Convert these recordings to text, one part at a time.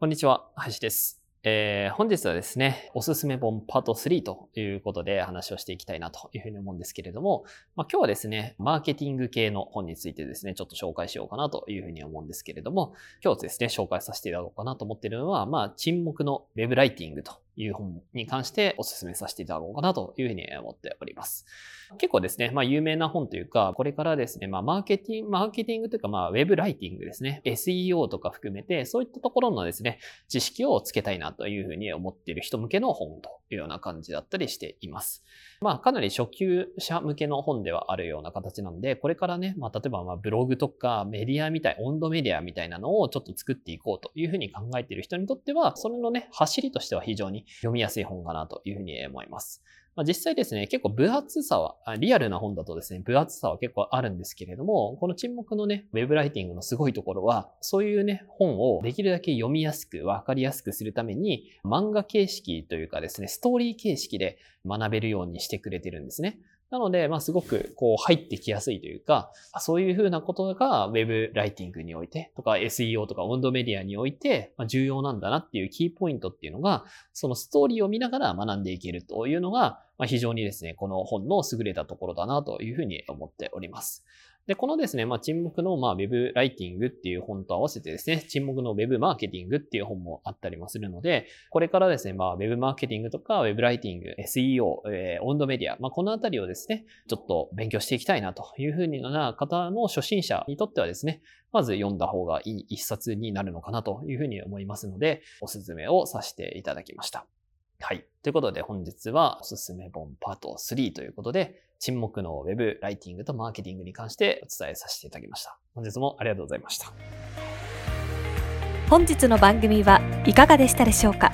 こんにちは、林です。本日はですね、おすすめ本パート3ということで話をしていきたいなというふうに思うんですけれども、今日はですね、マーケティング系の本についてですね、ちょっと紹介しようかなというふうに思うんですけれども、今日ですね、紹介させていただこうかなと思っているのは、沈黙のウェブライティングという本に関してお勧めさせていただこうかなというふうに思っております。結構ですね、有名な本というか、これからですね、マーケティングというか、ウェブライティングですね、SEO とか含めて、そういったところのですね、知識をつけたいなというふうに思っている人向けの本というような感じだったりしています。かなり初級者向けの本ではあるような形なんで、これからね、例えばブログとかメディアみたい、温度メディアみたいなのをちょっと作っていこうというふうに考えている人にとっては、それのね、走りとしては非常に読みやすい本かなというふうに思います。実際ですね、結構分厚さは、リアルな本だとですね、分厚さは結構あるんですけれども、この沈黙のね、ウェブライティングのすごいところは、そういうね、本をできるだけ読みやすく、わかりやすくするために、漫画形式というかですね、ストーリー形式で学べるようにしてくれてるんですね。なので、すごくこう入ってきやすいというか、そういうふうなことがウェブライティングにおいてとか SEO とか温度メディアにおいて重要なんだなっていうキーポイントっていうのが、そのストーリーを見ながら学んでいけるというのが、非常にですね、この本の優れたところだなというふうに思っております。で、このですね、沈黙のウェブライティングっていう本と合わせてですね、沈黙のウェブマーケティングっていう本もあったりもするので、これからですね、ウェブマーケティングとか、ウェブライティング、SEO、温度メディア、このあたりをですね、ちょっと勉強していきたいなというふうな方の初心者にとってはですね、まず読んだ方がいい一冊になるのかなというふうに思いますので、おすすめをさせていただきました。はい。ということで、本日はおすすめ本パート3ということで、沈黙のウェブライティングとマーケティングに関してお伝えさせていただきました。本日もありがとうございました。本日の番組はいかがでしたでしょうか。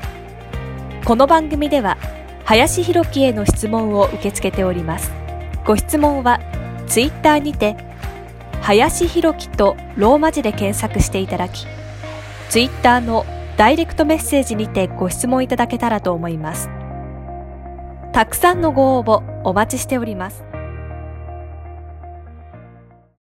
この番組では、林裕樹への質問を受け付けております。ご質問は、Twitter にて、林裕樹とローマ字で検索していただき、Twitter のダイレクトメッセージにてご質問いただけたらと思います。たくさんのご応募お待ちしております。